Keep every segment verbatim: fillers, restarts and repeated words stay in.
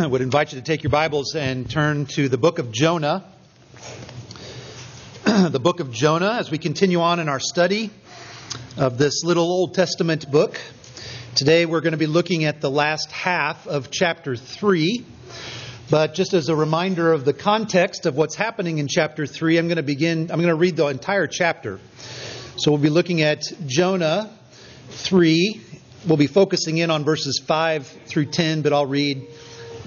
I would invite you to take your Bibles and turn to the book of Jonah. The book of Jonah, as we continue on in our study of this little Old Testament book. Today we're going to be looking at the last half of chapter three. But just as a reminder of the context of what's happening in chapter three, I'm going to begin, I'm going to read the entire chapter. So we'll be looking at Jonah three. We'll be focusing in on verses five through ten, but I'll read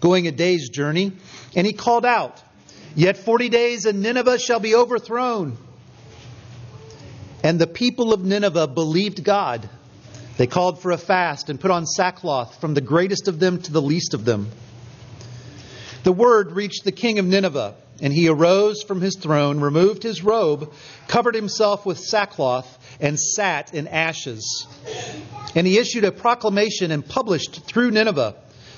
going a day's journey, and he called out, "Yet forty days and Nineveh shall be overthrown." And the people of Nineveh believed God. They called for a fast and put on sackcloth, from the greatest of them to the least of them. The word reached the king of Nineveh, and he arose from his throne, removed his robe, covered himself with sackcloth, and sat in ashes. And he issued a proclamation and published through Nineveh,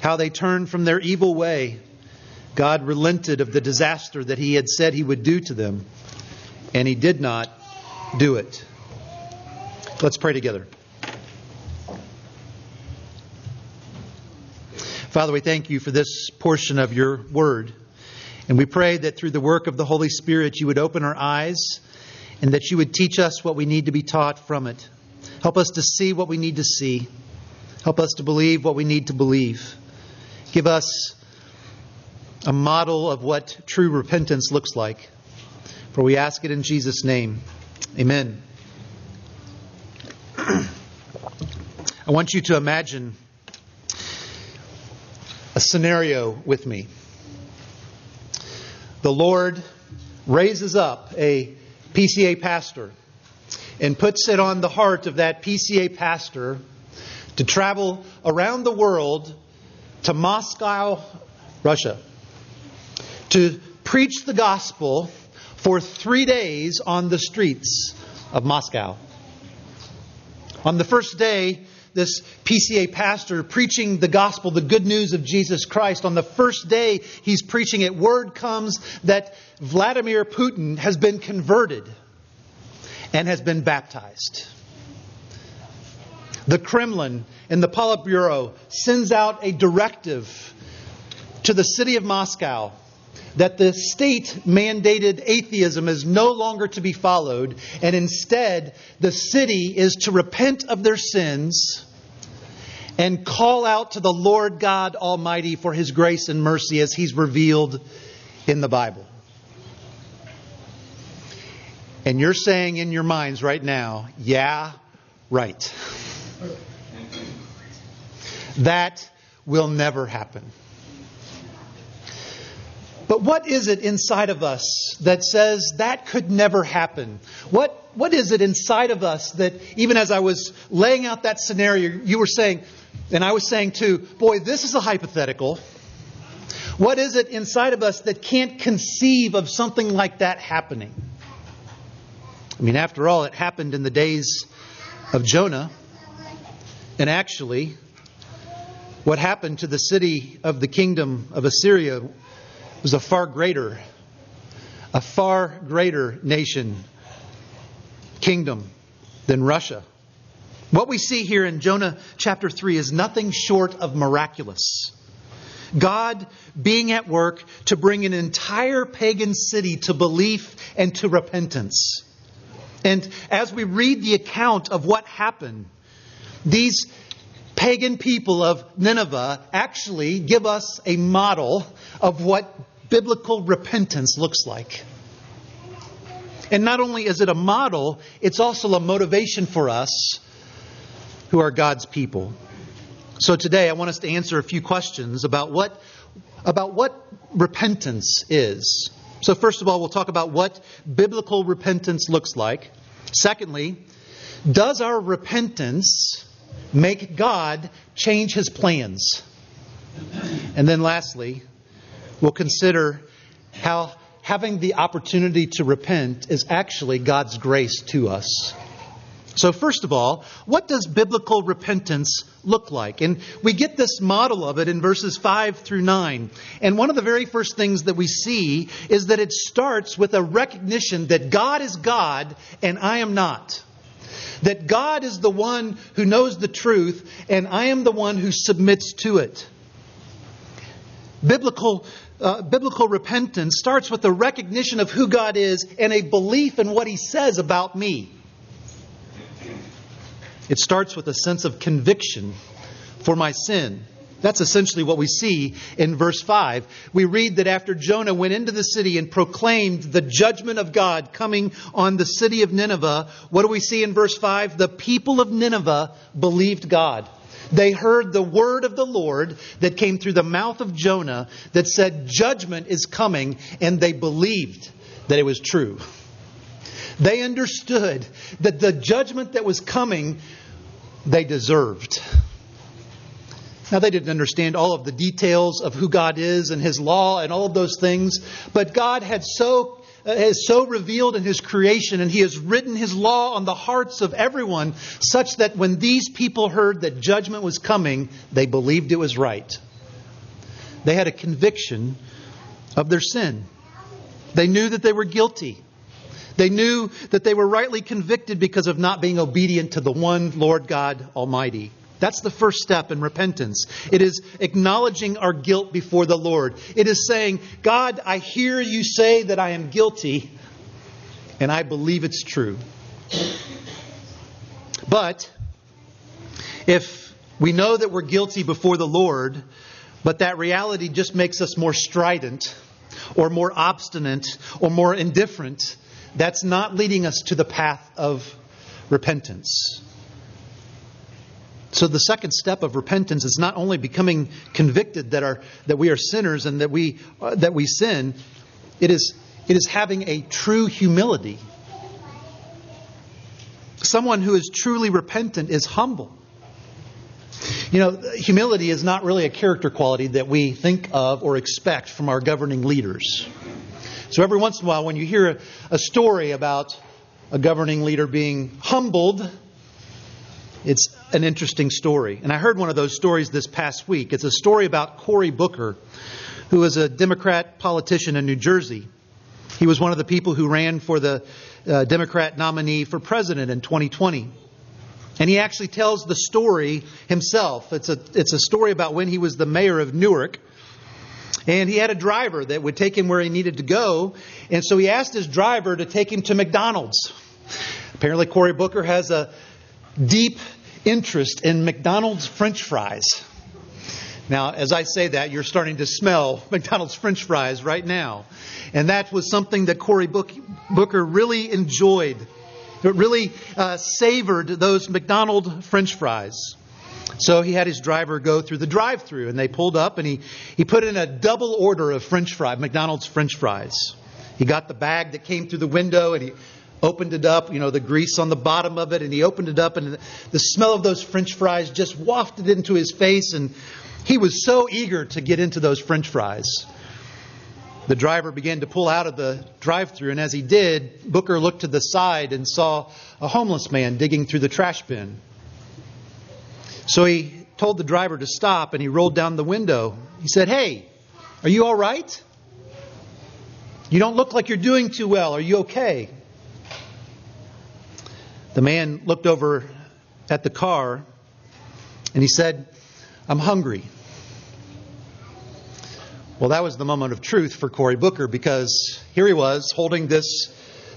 how they turned from their evil way, God relented of the disaster that he had said he would do to them, and he did not do it. Let's pray together. Father, we thank you for this portion of your word, and we pray that through the work of the Holy Spirit, you would open our eyes and that you would teach us what we need to be taught from it. Help us to see what we need to see. Help us to believe what we need to believe. Give us a model of what true repentance looks like. For we ask it in Jesus' name. Amen. I want you to imagine a scenario with me. The Lord raises up a P C A pastor and puts it on the heart of that P C A pastor to travel around the world to Moscow, Russia, to preach the gospel for three days on the streets of Moscow. On the first day, this P C A pastor preaching the gospel, the good news of Jesus Christ. On the first day he's preaching it, word comes that Vladimir Putin has been converted and has been baptized. The Kremlin and the Politburo sends out a directive to the city of Moscow that the state-mandated atheism is no longer to be followed, and instead the city is to repent of their sins and call out to the Lord God Almighty for His grace and mercy as He's revealed in the Bible. And you're saying in your minds right now, yeah, right. That will never happen. But what is it inside of us that says that could never happen? What what is it inside of us that, even as I was laying out that scenario, you were saying, and I was saying too, boy, this is a hypothetical. What is it inside of us that can't conceive of something like that happening? I mean, after all, it happened in the days of Jonah. And actually, what happened to the city of the kingdom of Assyria was a far greater, a far greater nation, kingdom than Russia. What we see here in Jonah chapter three is nothing short of miraculous. God being at work to bring an entire pagan city to belief and to repentance. And as we read the account of what happened, these pagan people of Nineveh actually give us a model of what biblical repentance looks like. And not only is it a model, it's also a motivation for us who are God's people. So today I want us to answer a few questions about what about what repentance is. So first of all, we'll talk about what biblical repentance looks like. Secondly, does our repentance make God change His plans? And then lastly, we'll consider how having the opportunity to repent is actually God's grace to us. So first of all, what does biblical repentance look like? And we get this model of it in verses five through nine. And one of the very first things that we see is that it starts with a recognition that God is God and I am not. That God is the one who knows the truth and I am the one who submits to it. Biblical uh, biblical repentance starts with a recognition of who God is and a belief in what He says about me. It starts with a sense of conviction for my sin. That's essentially what we see in verse five. We read that after Jonah went into the city and proclaimed the judgment of God coming on the city of Nineveh, what do we see in verse five? The people of Nineveh believed God. They heard the word of the Lord that came through the mouth of Jonah that said judgment is coming, and they believed that it was true. They understood that the judgment that was coming, they deserved. Now, they didn't understand all of the details of who God is and His law and all of those things, but God had so uh, has so revealed in His creation, and He has written His law on the hearts of everyone, such that when these people heard that judgment was coming, they believed it was right. They had a conviction of their sin. They knew that they were guilty. They knew that they were rightly convicted because of not being obedient to the one Lord God Almighty. That's the first step in repentance. It is acknowledging our guilt before the Lord. It is saying, God, I hear you say that I am guilty, and I believe it's true. But if we know that we're guilty before the Lord, but that reality just makes us more strident or more obstinate or more indifferent, that's not leading us to the path of repentance. So the second step of repentance is not only becoming convicted that are that we are sinners and that we uh, that we sin, it is it is having a true humility. Someone who is truly repentant is humble. You know, humility is not really a character quality that we think of or expect from our governing leaders. So every once in a while, when you hear a, a story about a governing leader being humbled, it's an interesting story. And I heard one of those stories this past week. It's a story about Cory Booker, who is a Democrat politician in New Jersey. He was one of the people who ran for the uh, Democrat nominee for president in twenty twenty. And he actually tells the story himself. It's a, it's a story about when he was the mayor of Newark. And he had a driver that would take him where he needed to go. And so he asked his driver to take him to McDonald's. Apparently, Cory Booker has a deep interest in McDonald's French fries. Now, as I say that, you're starting to smell McDonald's French fries right now. And that was something that Cory Booker really enjoyed. It really uh, savored those McDonald's French fries. So he had his driver go through the drive-thru, and they pulled up, and he, he put in a double order of French fries, McDonald's French fries. He got the bag that came through the window, and he opened it up, you know, the grease on the bottom of it, and he opened it up, and the smell of those French fries just wafted into his face, and he was so eager to get into those French fries. The driver began to pull out of the drive-thru, and as he did, Booker looked to the side and saw a homeless man digging through the trash bin. So he told the driver to stop, and he rolled down the window. He said, "Hey, are you all right? You don't look like you're doing too well. Are you okay?" The man looked over at the car, and he said, "I'm hungry." Well, that was the moment of truth for Cory Booker, because here he was holding this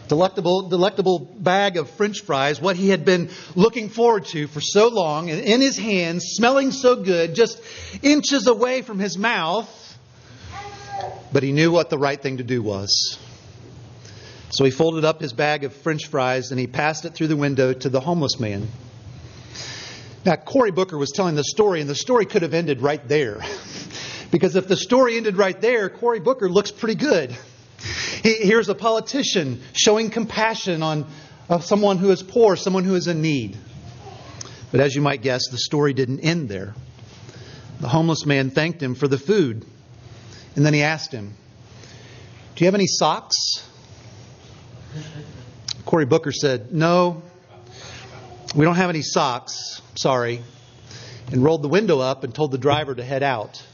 Delectable, delectable bag of French fries, what he had been looking forward to for so long, and in his hands, smelling so good, just inches away from his mouth. But he knew what the right thing to do was. So he folded up his bag of French fries and he passed it through the window to the homeless man. Now, Cory Booker was telling the story, and the story could have ended right there. Because if the story ended right there, Cory Booker looks pretty good. He, here's a politician showing compassion on uh, someone who is poor, someone who is in need. But as you might guess, the story didn't end there. The homeless man thanked him for the food. And then he asked him, "Do you have any socks?" Cory Booker said, "No, we don't have any socks. Sorry." And rolled the window up and told the driver to head out.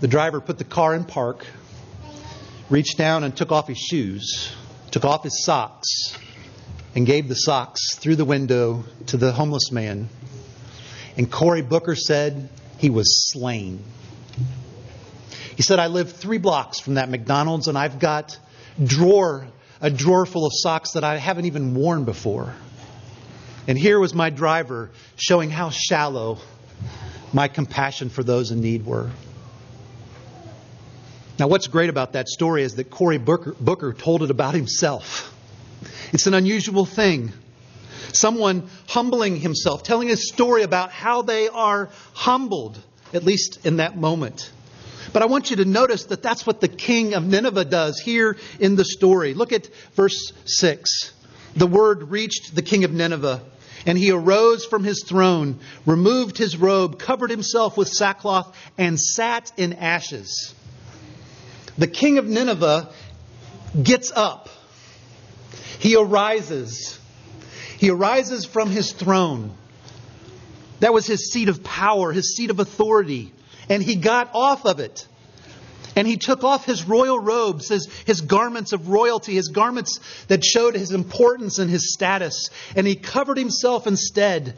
The driver put the car in park, reached down and took off his shoes, took off his socks, and gave the socks through the window to the homeless man. And Cory Booker said he was slain. He said, "I live three blocks from that McDonald's, and I've got drawer a drawer full of socks that I haven't even worn before. And here was my driver showing how shallow my compassion for those in need were." Now, what's great about that story is that Cory Booker, Booker told it about himself. It's an unusual thing. Someone humbling himself, telling a story about how they are humbled, at least in that moment. But I want you to notice that that's what the king of Nineveh does here in the story. Look at verse six. The word reached the king of Nineveh, and he arose from his throne, removed his robe, covered himself with sackcloth, and sat in ashes. The king of Nineveh gets up. He arises. He arises from his throne. That was his seat of power, his seat of authority. And he got off of it. And he took off his royal robes, his, his garments of royalty, his garments that showed his importance and his status. And he covered himself instead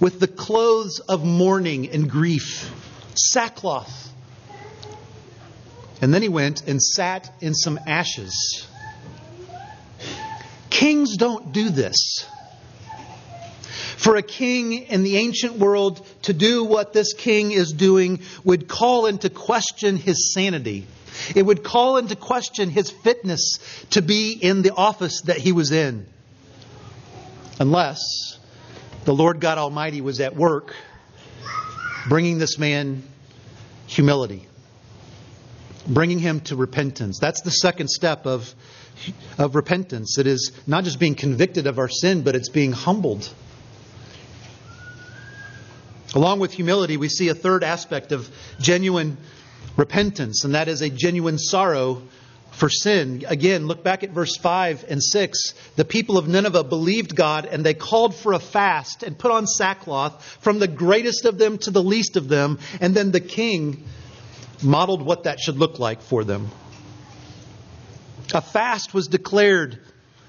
with the clothes of mourning and grief, sackcloth. And then he went and sat in some ashes. Kings don't do this. For a king in the ancient world to do what this king is doing would call into question his sanity. It would call into question his fitness to be in the office that he was in. Unless the Lord God Almighty was at work bringing this man humility, bringing him to repentance. That's the second step of, of repentance. It is not just being convicted of our sin, but it's being humbled. Along with humility, we see a third aspect of genuine repentance, and that is a genuine sorrow for sin. Again, look back at verse five and six. The people of Nineveh believed God, and they called for a fast and put on sackcloth from the greatest of them to the least of them. And then the king modeled what that should look like for them. A fast was declared.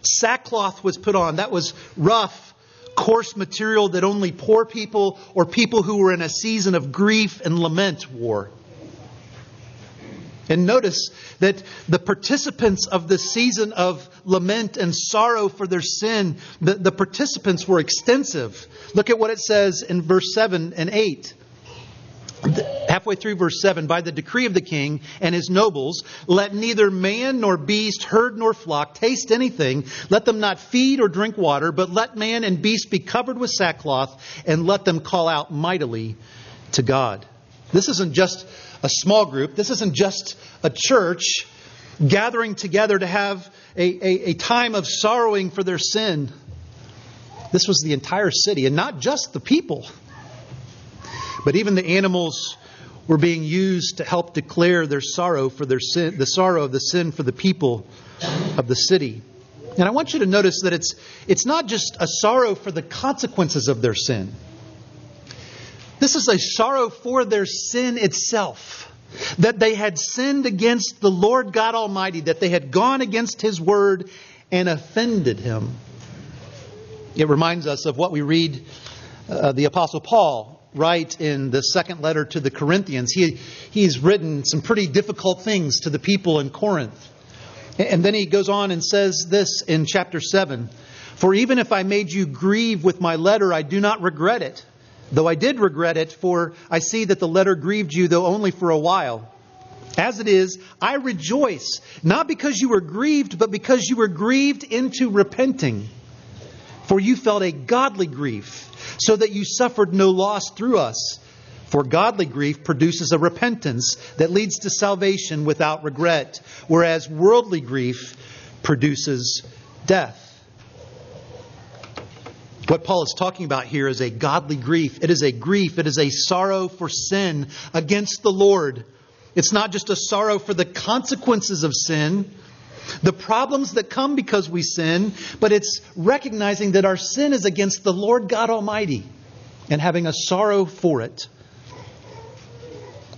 Sackcloth was put on. That was rough, coarse material that only poor people or people who were in a season of grief and lament wore. And notice that the participants of the season of lament and sorrow for their sin, the, the participants were extensive. Look at what it says in verse seven and eight. Halfway through verse seven, by the decree of the king and his nobles, let neither man nor beast, herd nor flock, taste anything. Let them not feed or drink water, but let man and beast be covered with sackcloth, and let them call out mightily to God. This isn't just a small group. This isn't just a church gathering together to have a, a, a time of sorrowing for their sin. This was the entire city, and not just the people. But even the animals were being used to help declare their sorrow for their sin, the sorrow of the sin for the people of the city. And I want you to notice that it's it's not just a sorrow for the consequences of their sin. This is a sorrow for their sin itself, that they had sinned against the Lord God Almighty, that they had gone against His word and offended Him. It reminds us of what we read uh, the Apostle Paul Right in the second letter to the Corinthians. He he's written some pretty difficult things to the people in Corinth. And then he goes on and says this in chapter seven. For even if I made you grieve with my letter, I do not regret it. Though I did regret it, for I see that the letter grieved you, though only for a while. As it is, I rejoice, not because you were grieved, but because you were grieved into repenting. For you felt a godly grief, so that you suffered no loss through us. For godly grief produces a repentance that leads to salvation without regret, whereas worldly grief produces death. What Paul is talking about here is a godly grief. It is a grief. It is a sorrow for sin against the Lord. It's not just a sorrow for the consequences of sin, the problems that come because we sin, but it's recognizing that our sin is against the Lord God Almighty and having a sorrow for it.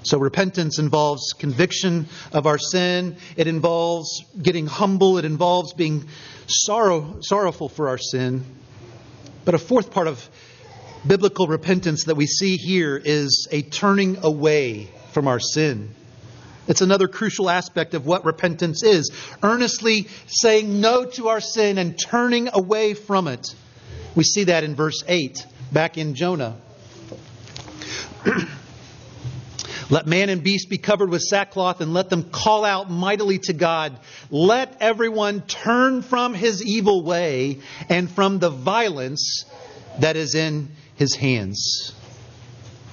So repentance involves conviction of our sin. It involves getting humble. It involves being sorrow, sorrowful for our sin. But a fourth part of biblical repentance that we see here is a turning away from our sin. It's another crucial aspect of what repentance is. Earnestly saying no to our sin and turning away from it. We see that in verse eight, back in Jonah. Let man and beast be covered with sackcloth, and let them call out mightily to God. Let everyone turn from his evil way and from the violence that is in his hands.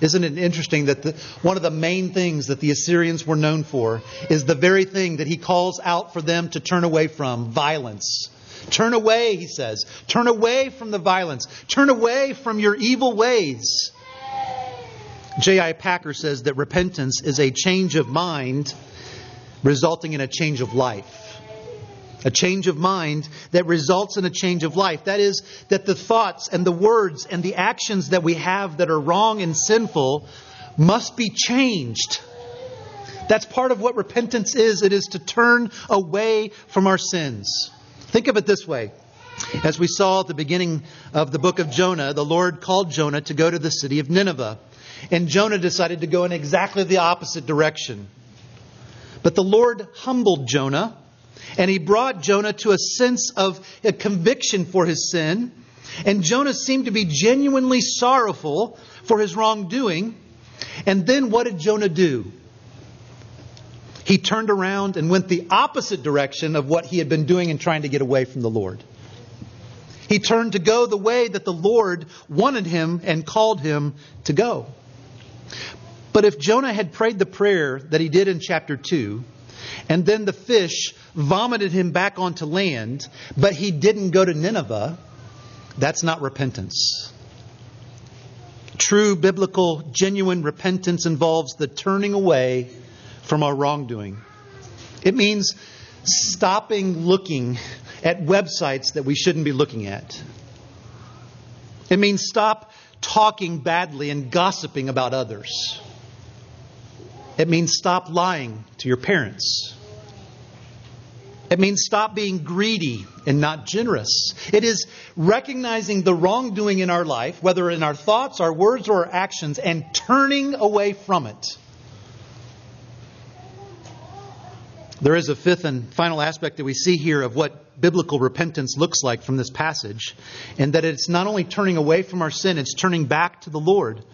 Isn't it interesting that the, one of the main things that the Assyrians were known for is the very thing that he calls out for them to turn away from, violence. Turn away, he says. Turn away from the violence. Turn away from your evil ways. J I Packer says that repentance is a change of mind resulting in a change of life. A change of mind that results in a change of life. That is, that the thoughts and the words and the actions that we have that are wrong and sinful must be changed. That's part of what repentance is. It is to turn away from our sins. Think of it this way. As we saw at the beginning of the book of Jonah, the Lord called Jonah to go to the city of Nineveh. And Jonah decided to go in exactly the opposite direction. But the Lord humbled Jonah. And he brought Jonah to a sense of a conviction for his sin. And Jonah seemed to be genuinely sorrowful for his wrongdoing. And then what did Jonah do? He turned around and went the opposite direction of what he had been doing and trying to get away from the Lord. He turned to go the way that the Lord wanted him and called him to go. But if Jonah had prayed the prayer that he did in chapter two, and then the fish vomited him back onto land, but he didn't go to Nineveh, that's not repentance. True biblical, genuine repentance involves the turning away from our wrongdoing. It means stopping looking at websites that we shouldn't be looking at. It means stop talking badly and gossiping about others. It means stop lying to your parents. It means stop being greedy and not generous. It is recognizing the wrongdoing in our life, whether in our thoughts, our words, or our actions, and turning away from it. There is a fifth and final aspect that we see here of what biblical repentance looks like from this passage, and that it's not only turning away from our sin, it's turning back to the Lord.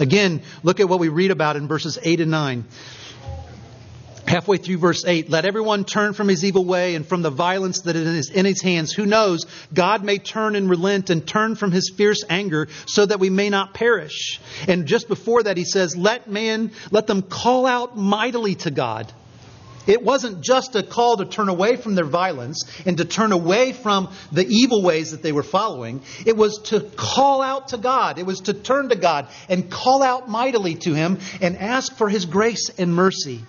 Again, look at what we read about in verses eight and nine. Halfway through verse eight, let everyone turn from his evil way and from the violence that is in his hands. Who knows? God may turn and relent and turn from his fierce anger so that we may not perish. And just before that, he says, let man, let them call out mightily to God. It wasn't just a call to turn away from their violence and to turn away from the evil ways that they were following. It was to call out to God. It was to turn to God and call out mightily to Him and ask for His grace and mercy.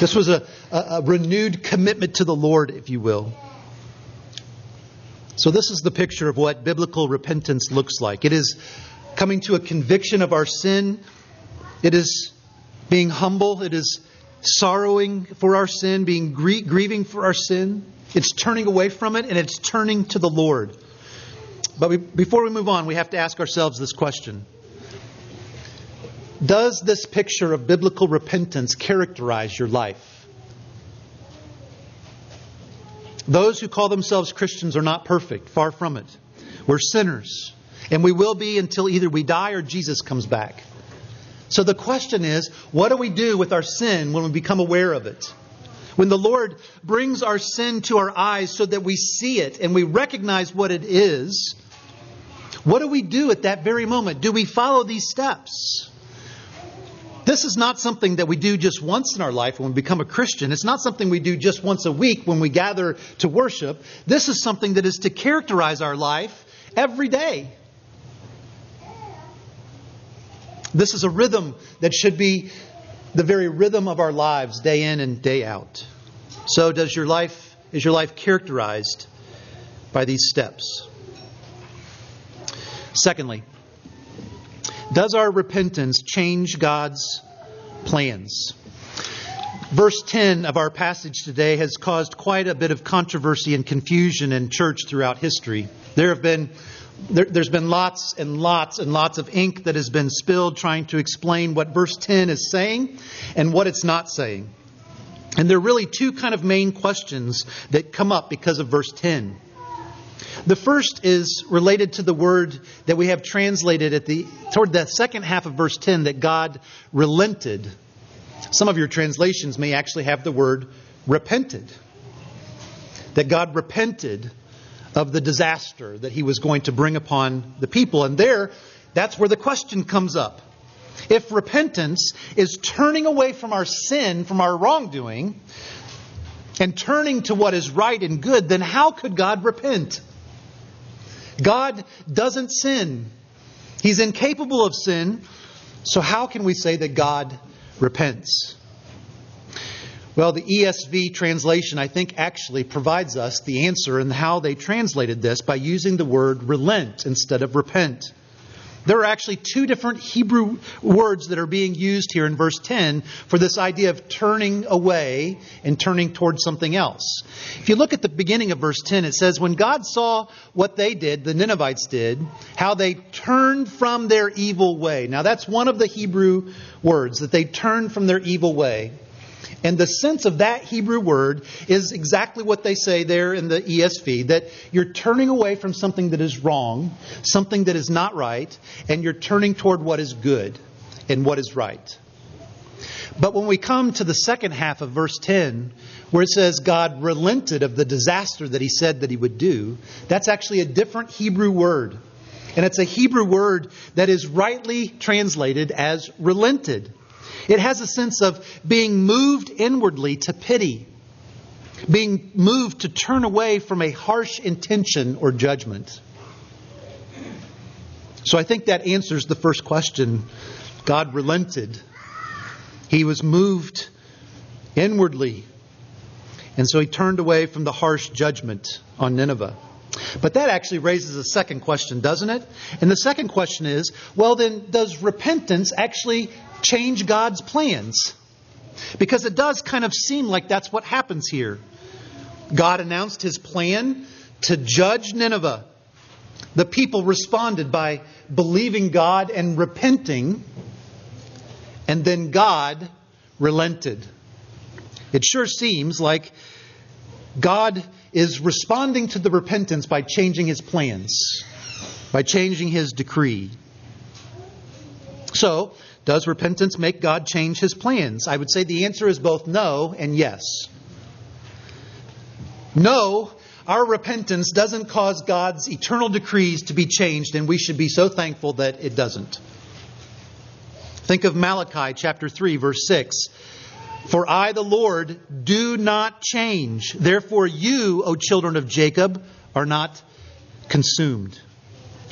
This was a, a, a renewed commitment to the Lord, if you will. So this is the picture of what biblical repentance looks like. It is coming to a conviction of our sin. It is being humble, it is sorrowing for our sin, being grie- grieving for our sin. It's turning away from it and it's turning to the Lord. But we, before we move on, we have to ask ourselves this question. Does this picture of biblical repentance characterize your life? Those who call themselves Christians are not perfect, far from it. We're sinners, and we will be until either we die or Jesus comes back. So the question is, what do we do with our sin when we become aware of it? When the Lord brings our sin to our eyes so that we see it and we recognize what it is, what do we do at that very moment? Do we follow these steps? This is not something that we do just once in our life when we become a Christian. It's not something we do just once a week when we gather to worship. This is something that is to characterize our life every day. This is a rhythm that should be the very rhythm of our lives, day in and day out. So does your life, is your life characterized by these steps? Secondly, does our repentance change God's plans? Verse ten of our passage today has caused quite a bit of controversy and confusion in church throughout history. There have been There, there's been lots and lots and lots of ink that has been spilled trying to explain what verse ten is saying and what it's not saying. And there are really two kind of main questions that come up because of verse ten. The first is related to the word that we have translated at the toward the second half of verse ten, that God relented. Some of your translations may actually have the word repented. That God repented of the disaster that he was going to bring upon the people. And there, that's where the question comes up. If repentance is turning away from our sin, from our wrongdoing, and turning to what is right and good, then how could God repent? God doesn't sin. He's incapable of sin. So how can we say that God repents? Well, the E S V translation, I think, actually provides us the answer in how they translated this by using the word relent instead of repent. There are actually two different Hebrew words that are being used here in verse ten for this idea of turning away and turning towards something else. If you look at the beginning of verse ten, it says, when God saw what they did, the Ninevites did, how they turned from their evil way. Now, that's one of the Hebrew words, that they turned from their evil way. And the sense of that Hebrew word is exactly what they say there in the E S V, that you're turning away from something that is wrong, something that is not right, and you're turning toward what is good and what is right. But when we come to the second half of verse ten, where it says God relented of the disaster that he said that he would do, that's actually a different Hebrew word. And it's a Hebrew word that is rightly translated as relented. It has a sense of being moved inwardly to pity, being moved to turn away from a harsh intention or judgment. So I think that answers the first question. God relented. He was moved inwardly. And so he turned away from the harsh judgment on Nineveh. But that actually raises a second question, doesn't it? And the second question is, well, then, does repentance actually change God's plans? Because it does kind of seem like that's what happens here. God announced his plan to judge Nineveh. The people responded by believing God and repenting. And then God relented. It sure seems like God is responding to the repentance by changing his plans, by changing his decree. So, does repentance make God change his plans? I would say the answer is both no and yes. No, our repentance doesn't cause God's eternal decrees to be changed, and we should be so thankful that it doesn't. Think of Malachi chapter three, verse six. For I, the Lord, do not change. Therefore you, O children of Jacob, are not consumed.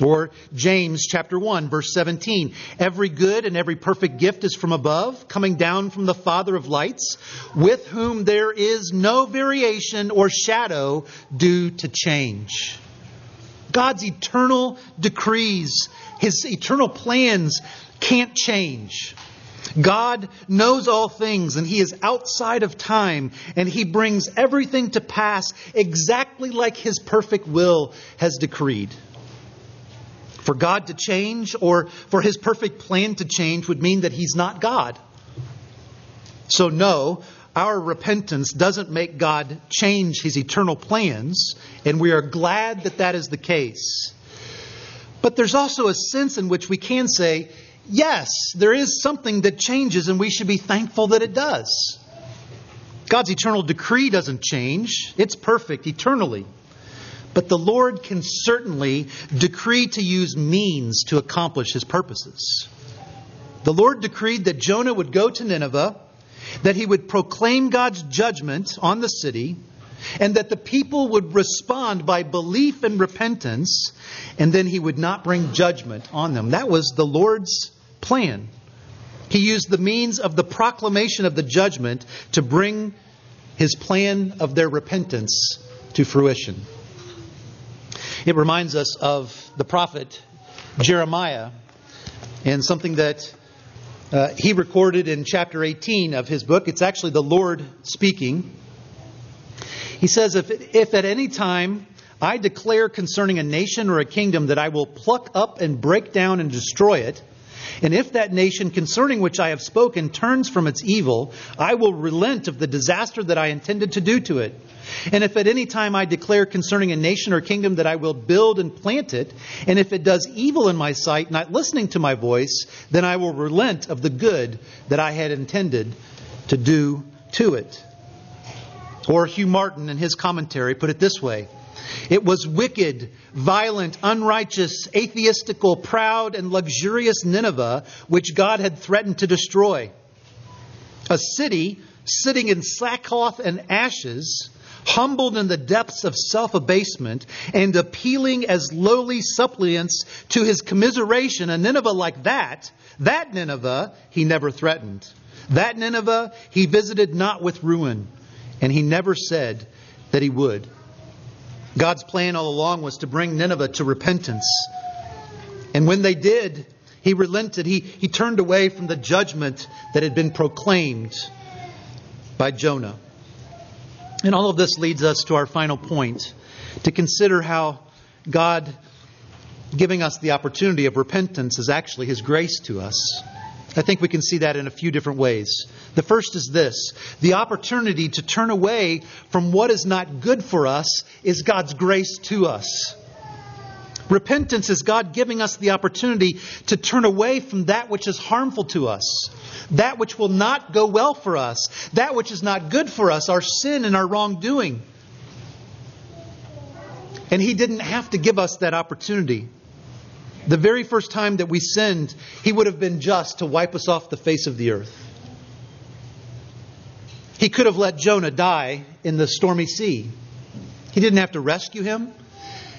Or James chapter one, verse seventeen. Every good and every perfect gift is from above, coming down from the Father of lights, with whom there is no variation or shadow due to change. God's eternal decrees, his eternal plans can't change. God knows all things, and he is outside of time, and he brings everything to pass exactly like his perfect will has decreed. For God to change, or for his perfect plan to change, would mean that he's not God. So no, our repentance doesn't make God change his eternal plans, and we are glad that that is the case. But there's also a sense in which we can say, yes, there is something that changes, and we should be thankful that it does. God's eternal decree doesn't change. It's perfect eternally. But the Lord can certainly decree to use means to accomplish His purposes. The Lord decreed that Jonah would go to Nineveh, that he would proclaim God's judgment on the city, and that the people would respond by belief and repentance, and then He would not bring judgment on them. That was the Lord's plan. He used the means of the proclamation of the judgment to bring His plan of their repentance to fruition. It reminds us of the prophet Jeremiah and something that uh, he recorded in chapter eighteen of his book. It's actually the Lord speaking. He says, if, if at any time I declare concerning a nation or a kingdom that I will pluck up and break down and destroy it, and if that nation concerning which I have spoken turns from its evil, I will relent of the disaster that I intended to do to it. And if at any time I declare concerning a nation or kingdom that I will build and plant it, and if it does evil in my sight, not listening to my voice, then I will relent of the good that I had intended to do to it. Or Hugh Martin in his commentary put it this way. It was wicked, violent, unrighteous, atheistical, proud, and luxurious Nineveh, which God had threatened to destroy. A city sitting in sackcloth and ashes, humbled in the depths of self-abasement, and appealing as lowly suppliants to His commiseration. A Nineveh like that, that Nineveh He never threatened. That Nineveh He visited not with ruin. And He never said that He would. God's plan all along was to bring Nineveh to repentance. And when they did, He relented. He, he turned away from the judgment that had been proclaimed by Jonah. And all of this leads us to our final point, to consider how God giving us the opportunity of repentance is actually His grace to us. I think we can see that in a few different ways. The first is this. The opportunity to turn away from what is not good for us is God's grace to us. Repentance is God giving us the opportunity to turn away from that which is harmful to us, that which will not go well for us, that which is not good for us, our sin and our wrongdoing. And He didn't have to give us that opportunity. The very first time that we sinned, He would have been just to wipe us off the face of the earth. He could have let Jonah die in the stormy sea. He didn't have to rescue him.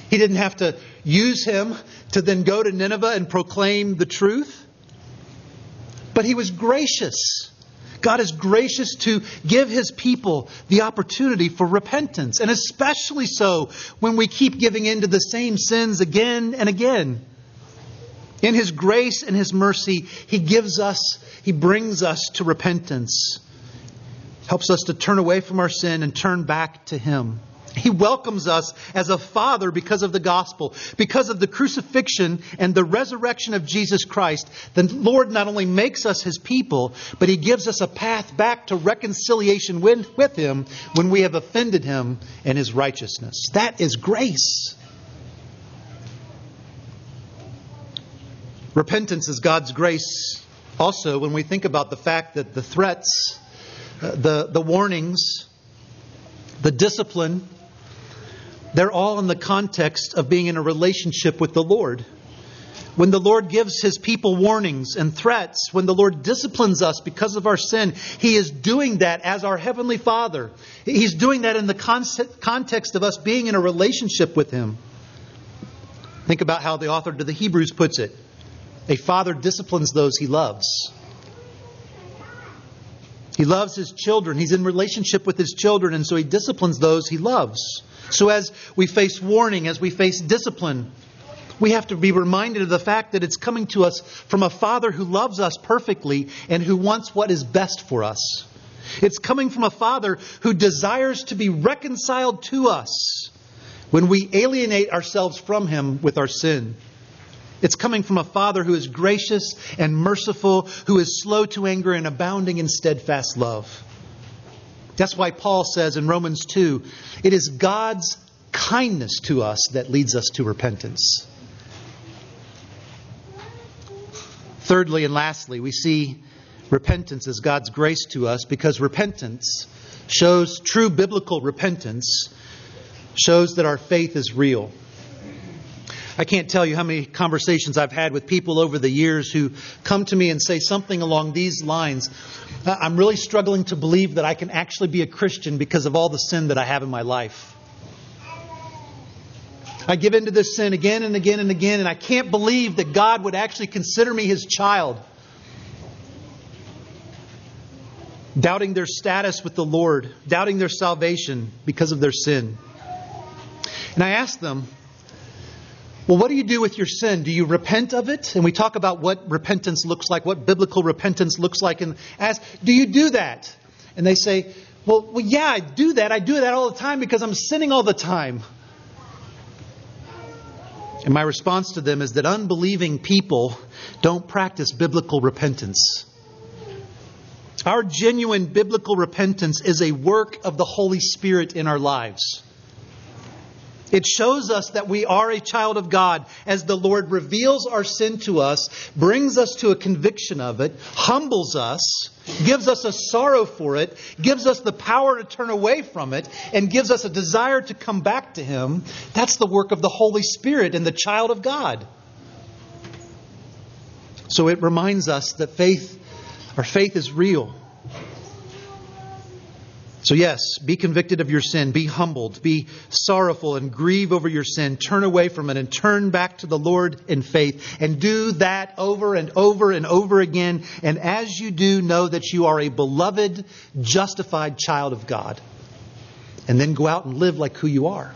He didn't have to use him to then go to Nineveh and proclaim the truth. But He was gracious. God is gracious to give His people the opportunity for repentance. And especially so when we keep giving in to the same sins again and again. In His grace and His mercy, He gives us, He brings us to repentance. Helps us to turn away from our sin and turn back to Him. He welcomes us as a father because of the gospel, because of the crucifixion and the resurrection of Jesus Christ. The Lord not only makes us His people, but He gives us a path back to reconciliation with Him when we have offended Him and His righteousness. That is grace. Repentance is God's grace also when we think about the fact that the threats, uh, the, the warnings, the discipline, they're all in the context of being in a relationship with the Lord. When the Lord gives His people warnings and threats, when the Lord disciplines us because of our sin, He is doing that as our Heavenly Father. He's doing that in the concept, context of us being in a relationship with Him. Think about how the author to the Hebrews puts it. A father disciplines those he loves. He loves his children. He's in relationship with his children, and so he disciplines those he loves. So as we face warning, as we face discipline, we have to be reminded of the fact that it's coming to us from a Father who loves us perfectly and who wants what is best for us. It's coming from a Father who desires to be reconciled to us when we alienate ourselves from Him with our sin. It's coming from a Father who is gracious and merciful, who is slow to anger and abounding in steadfast love. That's why Paul says in Romans two, it is God's kindness to us that leads us to repentance. Thirdly and lastly, we see repentance as God's grace to us, because repentance shows true biblical repentance, shows that our faith is real. I can't tell you how many conversations I've had with people over the years who come to me and say something along these lines. I'm really struggling to believe that I can actually be a Christian because of all the sin that I have in my life. I give into this sin again and again and again, and I can't believe that God would actually consider me His child. Doubting their status with the Lord, doubting their salvation because of their sin. And I ask them, well, what do you do with your sin? Do you repent of it? And we talk about what repentance looks like, what biblical repentance looks like. And ask, do you do that? And they say, well, well, yeah, I do that. I do that all the time because I'm sinning all the time. And my response to them is that unbelieving people don't practice biblical repentance. Our genuine biblical repentance is a work of the Holy Spirit in our lives. It shows us that we are a child of God as the Lord reveals our sin to us, brings us to a conviction of it, humbles us, gives us a sorrow for it, gives us the power to turn away from it, and gives us a desire to come back to Him. That's the work of the Holy Spirit in the child of God. So it reminds us that faith Our faith is real. So yes, be convicted of your sin. Be humbled. Be sorrowful and grieve over your sin. Turn away from it and turn back to the Lord in faith. And do that over and over and over again. And as you do, know that you are a beloved, justified child of God. And then go out and live like who you are.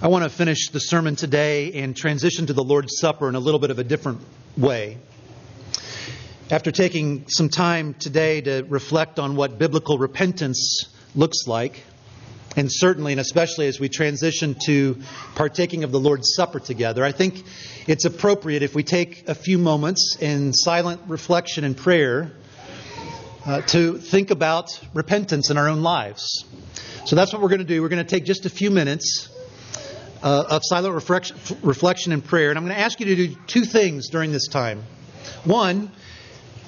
I want to finish the sermon today and transition to the Lord's Supper in a little bit of a different way. After taking some time today to reflect on what biblical repentance looks like, and certainly and especially as we transition to partaking of the Lord's Supper together, I think it's appropriate if we take a few moments in silent reflection and prayer uh, to think about repentance in our own lives. So that's what we're going to do. We're going to take just a few minutes Uh, of silent reflection, reflection and prayer. And I'm going to ask you to do two things during this time. One,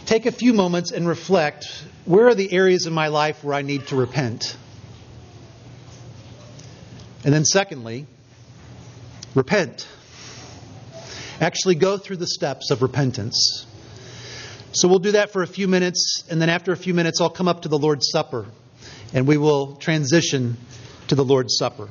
take a few moments and reflect, where are the areas in my life where I need to repent? And then secondly, repent. Actually go through the steps of repentance. So we'll do that for a few minutes, and then after a few minutes, I'll come up to the Lord's Supper, and we will transition to the Lord's Supper.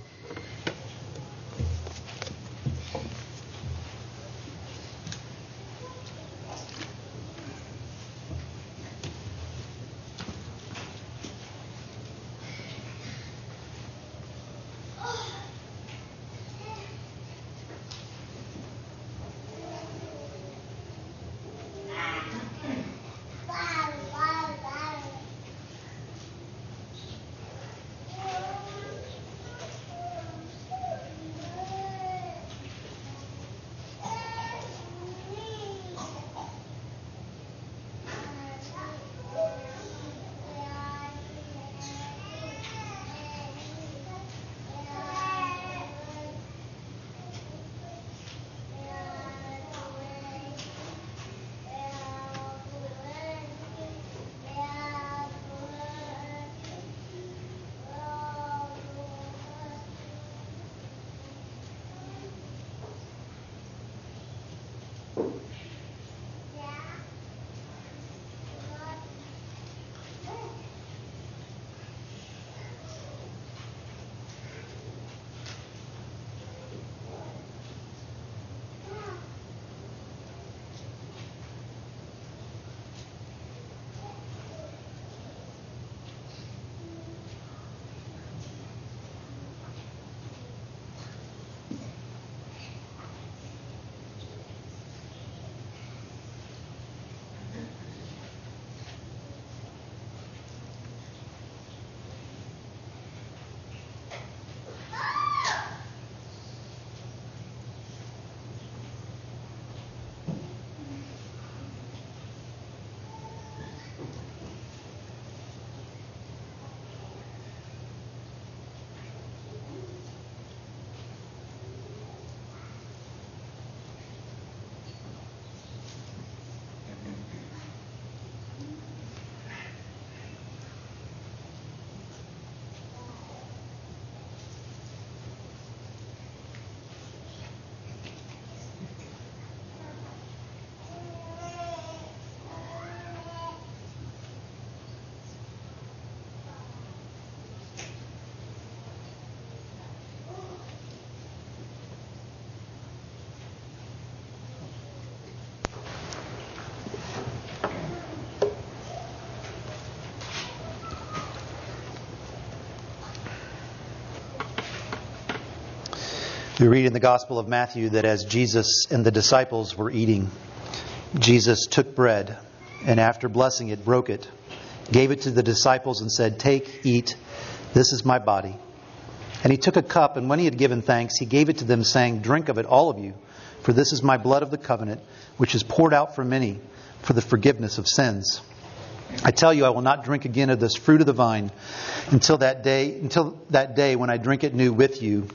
We read in the Gospel of Matthew that as Jesus and the disciples were eating, Jesus took bread and after blessing it, broke it, gave it to the disciples and said, "Take, eat, this is my body." And he took a cup, and when he had given thanks, he gave it to them, saying, "Drink of it, all of you, for this is my blood of the covenant, which is poured out for many for the forgiveness of sins. I tell you, I will not drink again of this fruit of the vine until that day, until that day when I drink it new with you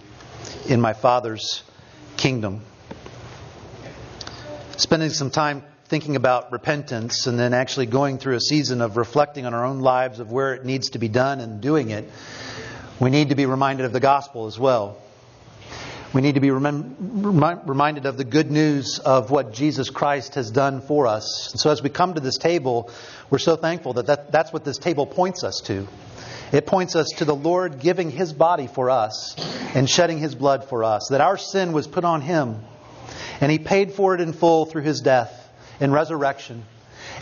in my Father's kingdom." Spending some time thinking about repentance and then actually going through a season of reflecting on our own lives of where it needs to be done and doing it, we need to be reminded of the gospel as well. We need to be rem- rem- reminded of the good news of what Jesus Christ has done for us. And so as we come to this table, we're so thankful that, that that's what this table points us to. It points us to the Lord giving His body for us and shedding His blood for us. That our sin was put on Him and He paid for it in full through His death and resurrection.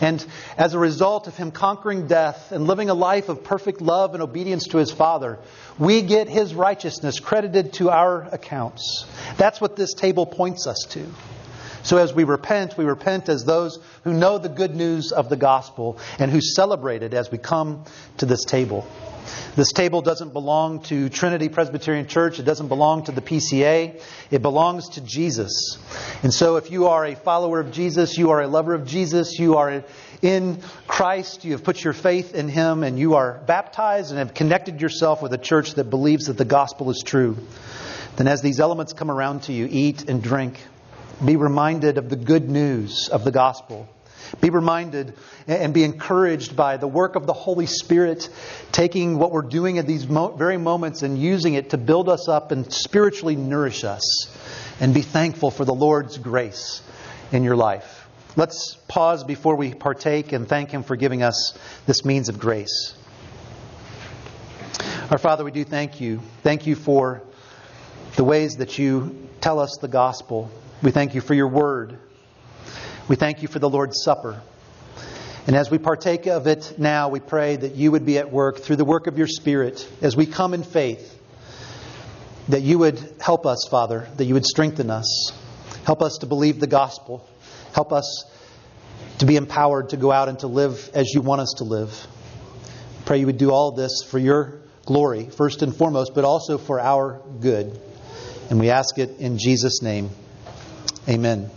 And as a result of Him conquering death and living a life of perfect love and obedience to His Father, we get His righteousness credited to our accounts. That's what this table points us to. So as we repent, we repent as those who know the good news of the gospel and who celebrate it as we come to this table. This table doesn't belong to Trinity Presbyterian Church. It doesn't belong to the P C A. It belongs to Jesus. And so if you are a follower of Jesus, you are a lover of Jesus, you are in Christ, you have put your faith in Him, and you are baptized and have connected yourself with a church that believes that the gospel is true, then as these elements come around to you, eat and drink. Be reminded of the good news of the gospel. Be reminded and be encouraged by the work of the Holy Spirit, taking what we're doing at these mo- very moments and using it to build us up and spiritually nourish us. And be thankful for the Lord's grace in your life. Let's pause before we partake and thank Him for giving us this means of grace. Our Father, we do thank You. Thank You for the ways that You tell us the gospel. We thank You for Your Word. We thank You for the Lord's Supper. And as we partake of it now, we pray that You would be at work through the work of Your Spirit as we come in faith, that You would help us, Father, that You would strengthen us. Help us to believe the gospel. Help us to be empowered to go out and to live as You want us to live. Pray You would do all this for Your glory, first and foremost, but also for our good. And we ask it in Jesus' name. Amen.